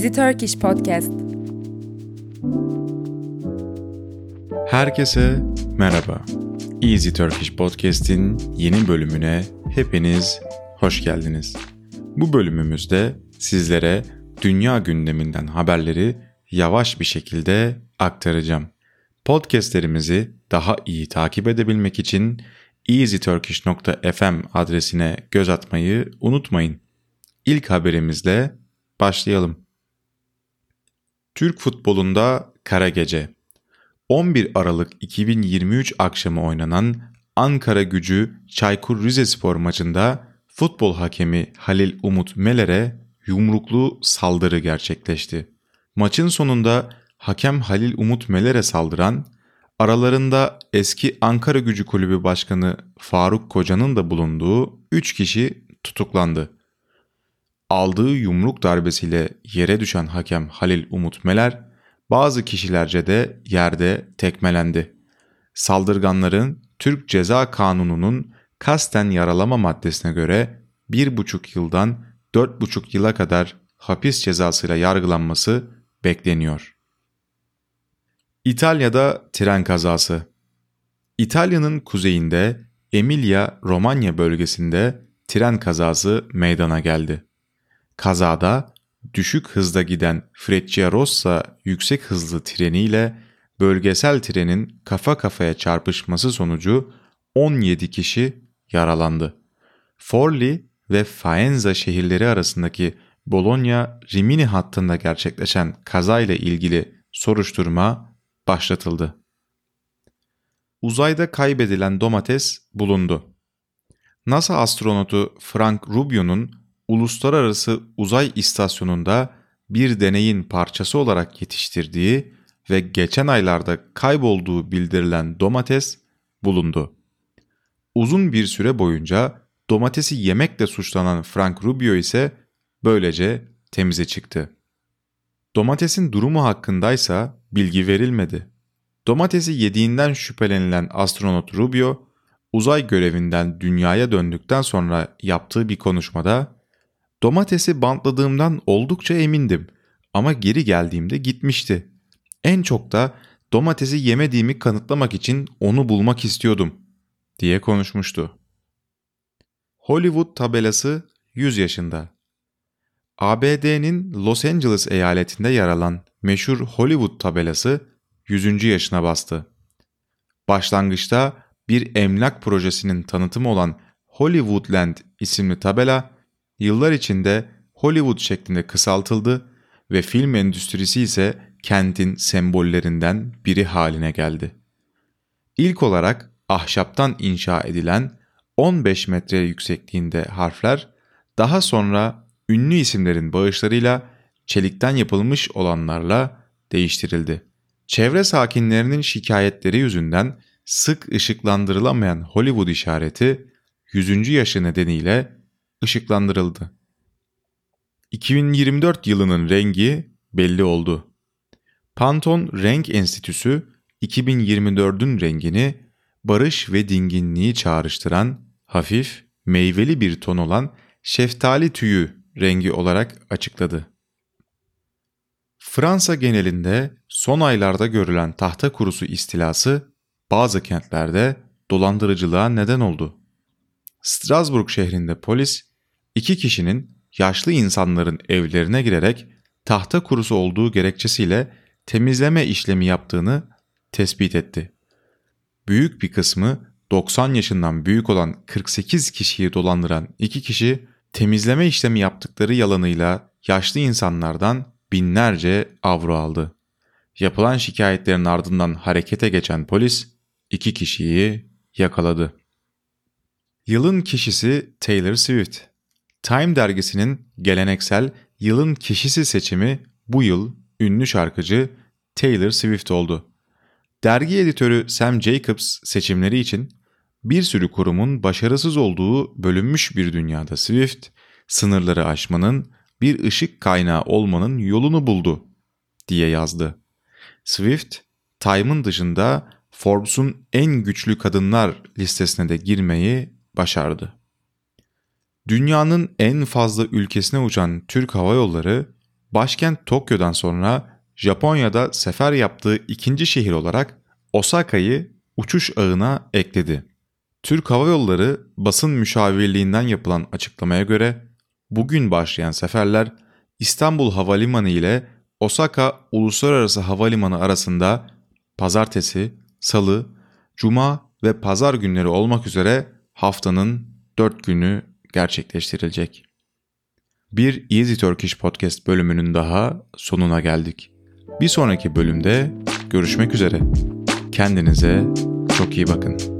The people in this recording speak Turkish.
Easy Turkish Podcast. Herkese merhaba. Easy Turkish Podcast'in yeni bölümüne hepiniz hoş geldiniz. Bu bölümümüzde sizlere dünya gündeminden haberleri yavaş bir şekilde aktaracağım. Podcastlerimizi daha iyi takip edebilmek için easyturkish.fm adresine göz atmayı unutmayın. İlk haberimizle başlayalım. Türk futbolunda kara gece. 11 Aralık 2023 akşamı oynanan Ankaragücü Çaykur Rizespor maçında futbol hakemi Halil Umut Meler'e yumruklu saldırı gerçekleşti. Maçın sonunda hakem Halil Umut Meler'e saldıran, aralarında eski Ankaragücü Kulübü Başkanı Faruk Koca'nın da bulunduğu 3 kişi tutuklandı. Aldığı yumruk darbesiyle yere düşen hakem Halil Umut Meler, bazı kişilerce de yerde tekmelendi. Saldırganların Türk Ceza Kanunu'nun kasten yaralama maddesine göre 1,5 yıldan 4,5 yıla kadar hapis cezasıyla yargılanması bekleniyor. İtalya'da tren kazası. İtalya'nın kuzeyinde Emilia-Romanya bölgesinde tren kazası meydana geldi. Kazada düşük hızda giden Frecciarossa yüksek hızlı treniyle bölgesel trenin kafa kafaya çarpışması sonucu 17 kişi yaralandı. Forli ve Faenza şehirleri arasındaki Bologna-Rimini hattında gerçekleşen kazayla ilgili soruşturma başlatıldı. Uzayda kaybedilen domates bulundu. NASA astronotu Frank Rubio'nun Uluslararası Uzay İstasyonu'nda bir deneyin parçası olarak yetiştirdiği ve geçen aylarda kaybolduğu bildirilen domates bulundu. Uzun bir süre boyunca domatesi yemekle suçlanan Frank Rubio ise böylece temize çıktı. Domatesin durumu hakkındaysa bilgi verilmedi. Domatesi yediğinden şüphelenilen astronot Rubio, uzay görevinden dünyaya döndükten sonra yaptığı bir konuşmada "Domatesi bantladığımdan oldukça emindim ama geri geldiğimde gitmişti. En çok da domatesi yemediğimi kanıtlamak için onu bulmak istiyordum" diye konuşmuştu. Hollywood tabelası 100 yaşında. ABD'nin Los Angeles eyaletinde yer alan meşhur Hollywood tabelası 100. yaşına bastı. Başlangıçta bir emlak projesinin tanıtımı olan Hollywoodland isimli tabela, yıllar içinde Hollywood şeklinde kısaltıldı ve film endüstrisi ise kentin sembollerinden biri haline geldi. İlk olarak ahşaptan inşa edilen 15 metre yüksekliğinde harfler, daha sonra ünlü isimlerin bağışlarıyla çelikten yapılmış olanlarla değiştirildi. Çevre sakinlerinin şikayetleri yüzünden sık ışıklandırılamayan Hollywood işareti 100. yaşı nedeniyle ışıklandırıldı. 2024 yılının rengi belli oldu. Pantone Renk Enstitüsü 2024'ün rengini barış ve dinginliği çağrıştıran hafif, meyveli bir ton olan şeftali tüyü rengi olarak açıkladı. Fransa genelinde son aylarda görülen tahta kurusu istilası bazı kentlerde dolandırıcılığa neden oldu. Strasbourg şehrinde polis, 2 kişinin yaşlı insanların evlerine girerek tahta kurusu olduğu gerekçesiyle temizleme işlemi yaptığını tespit etti. Büyük bir kısmı 90 yaşından büyük olan 48 kişiyi dolandıran 2 kişi temizleme işlemi yaptıkları yalanıyla yaşlı insanlardan binlerce avro aldı. Yapılan şikayetlerin ardından harekete geçen polis 2 kişiyi yakaladı. Yılın kişisi Taylor Swift. Time dergisinin geleneksel yılın kişisi seçimi bu yıl ünlü şarkıcı Taylor Swift oldu. Dergi editörü Sam Jacobs seçimleri için bir sürü kurumun başarısız olduğu bölünmüş bir dünyada Swift, sınırları aşmanın, bir ışık kaynağı olmanın yolunu buldu diye yazdı. Swift, Time'ın dışında Forbes'un en güçlü kadınlar listesine de girmeyi başardı. Dünyanın en fazla ülkesine uçan Türk Hava Yolları başkent Tokyo'dan sonra Japonya'da sefer yaptığı ikinci şehir olarak Osaka'yı uçuş ağına ekledi. Türk Hava Yolları basın müşavirliğinden yapılan açıklamaya göre bugün başlayan seferler İstanbul Havalimanı ile Osaka Uluslararası Havalimanı arasında pazartesi, salı, cuma ve pazar günleri olmak üzere haftanın 4 günü gerçekleştirilecek. Bir Easy Turkish Podcast bölümünün daha sonuna geldik. Bir sonraki bölümde görüşmek üzere. Kendinize çok iyi bakın.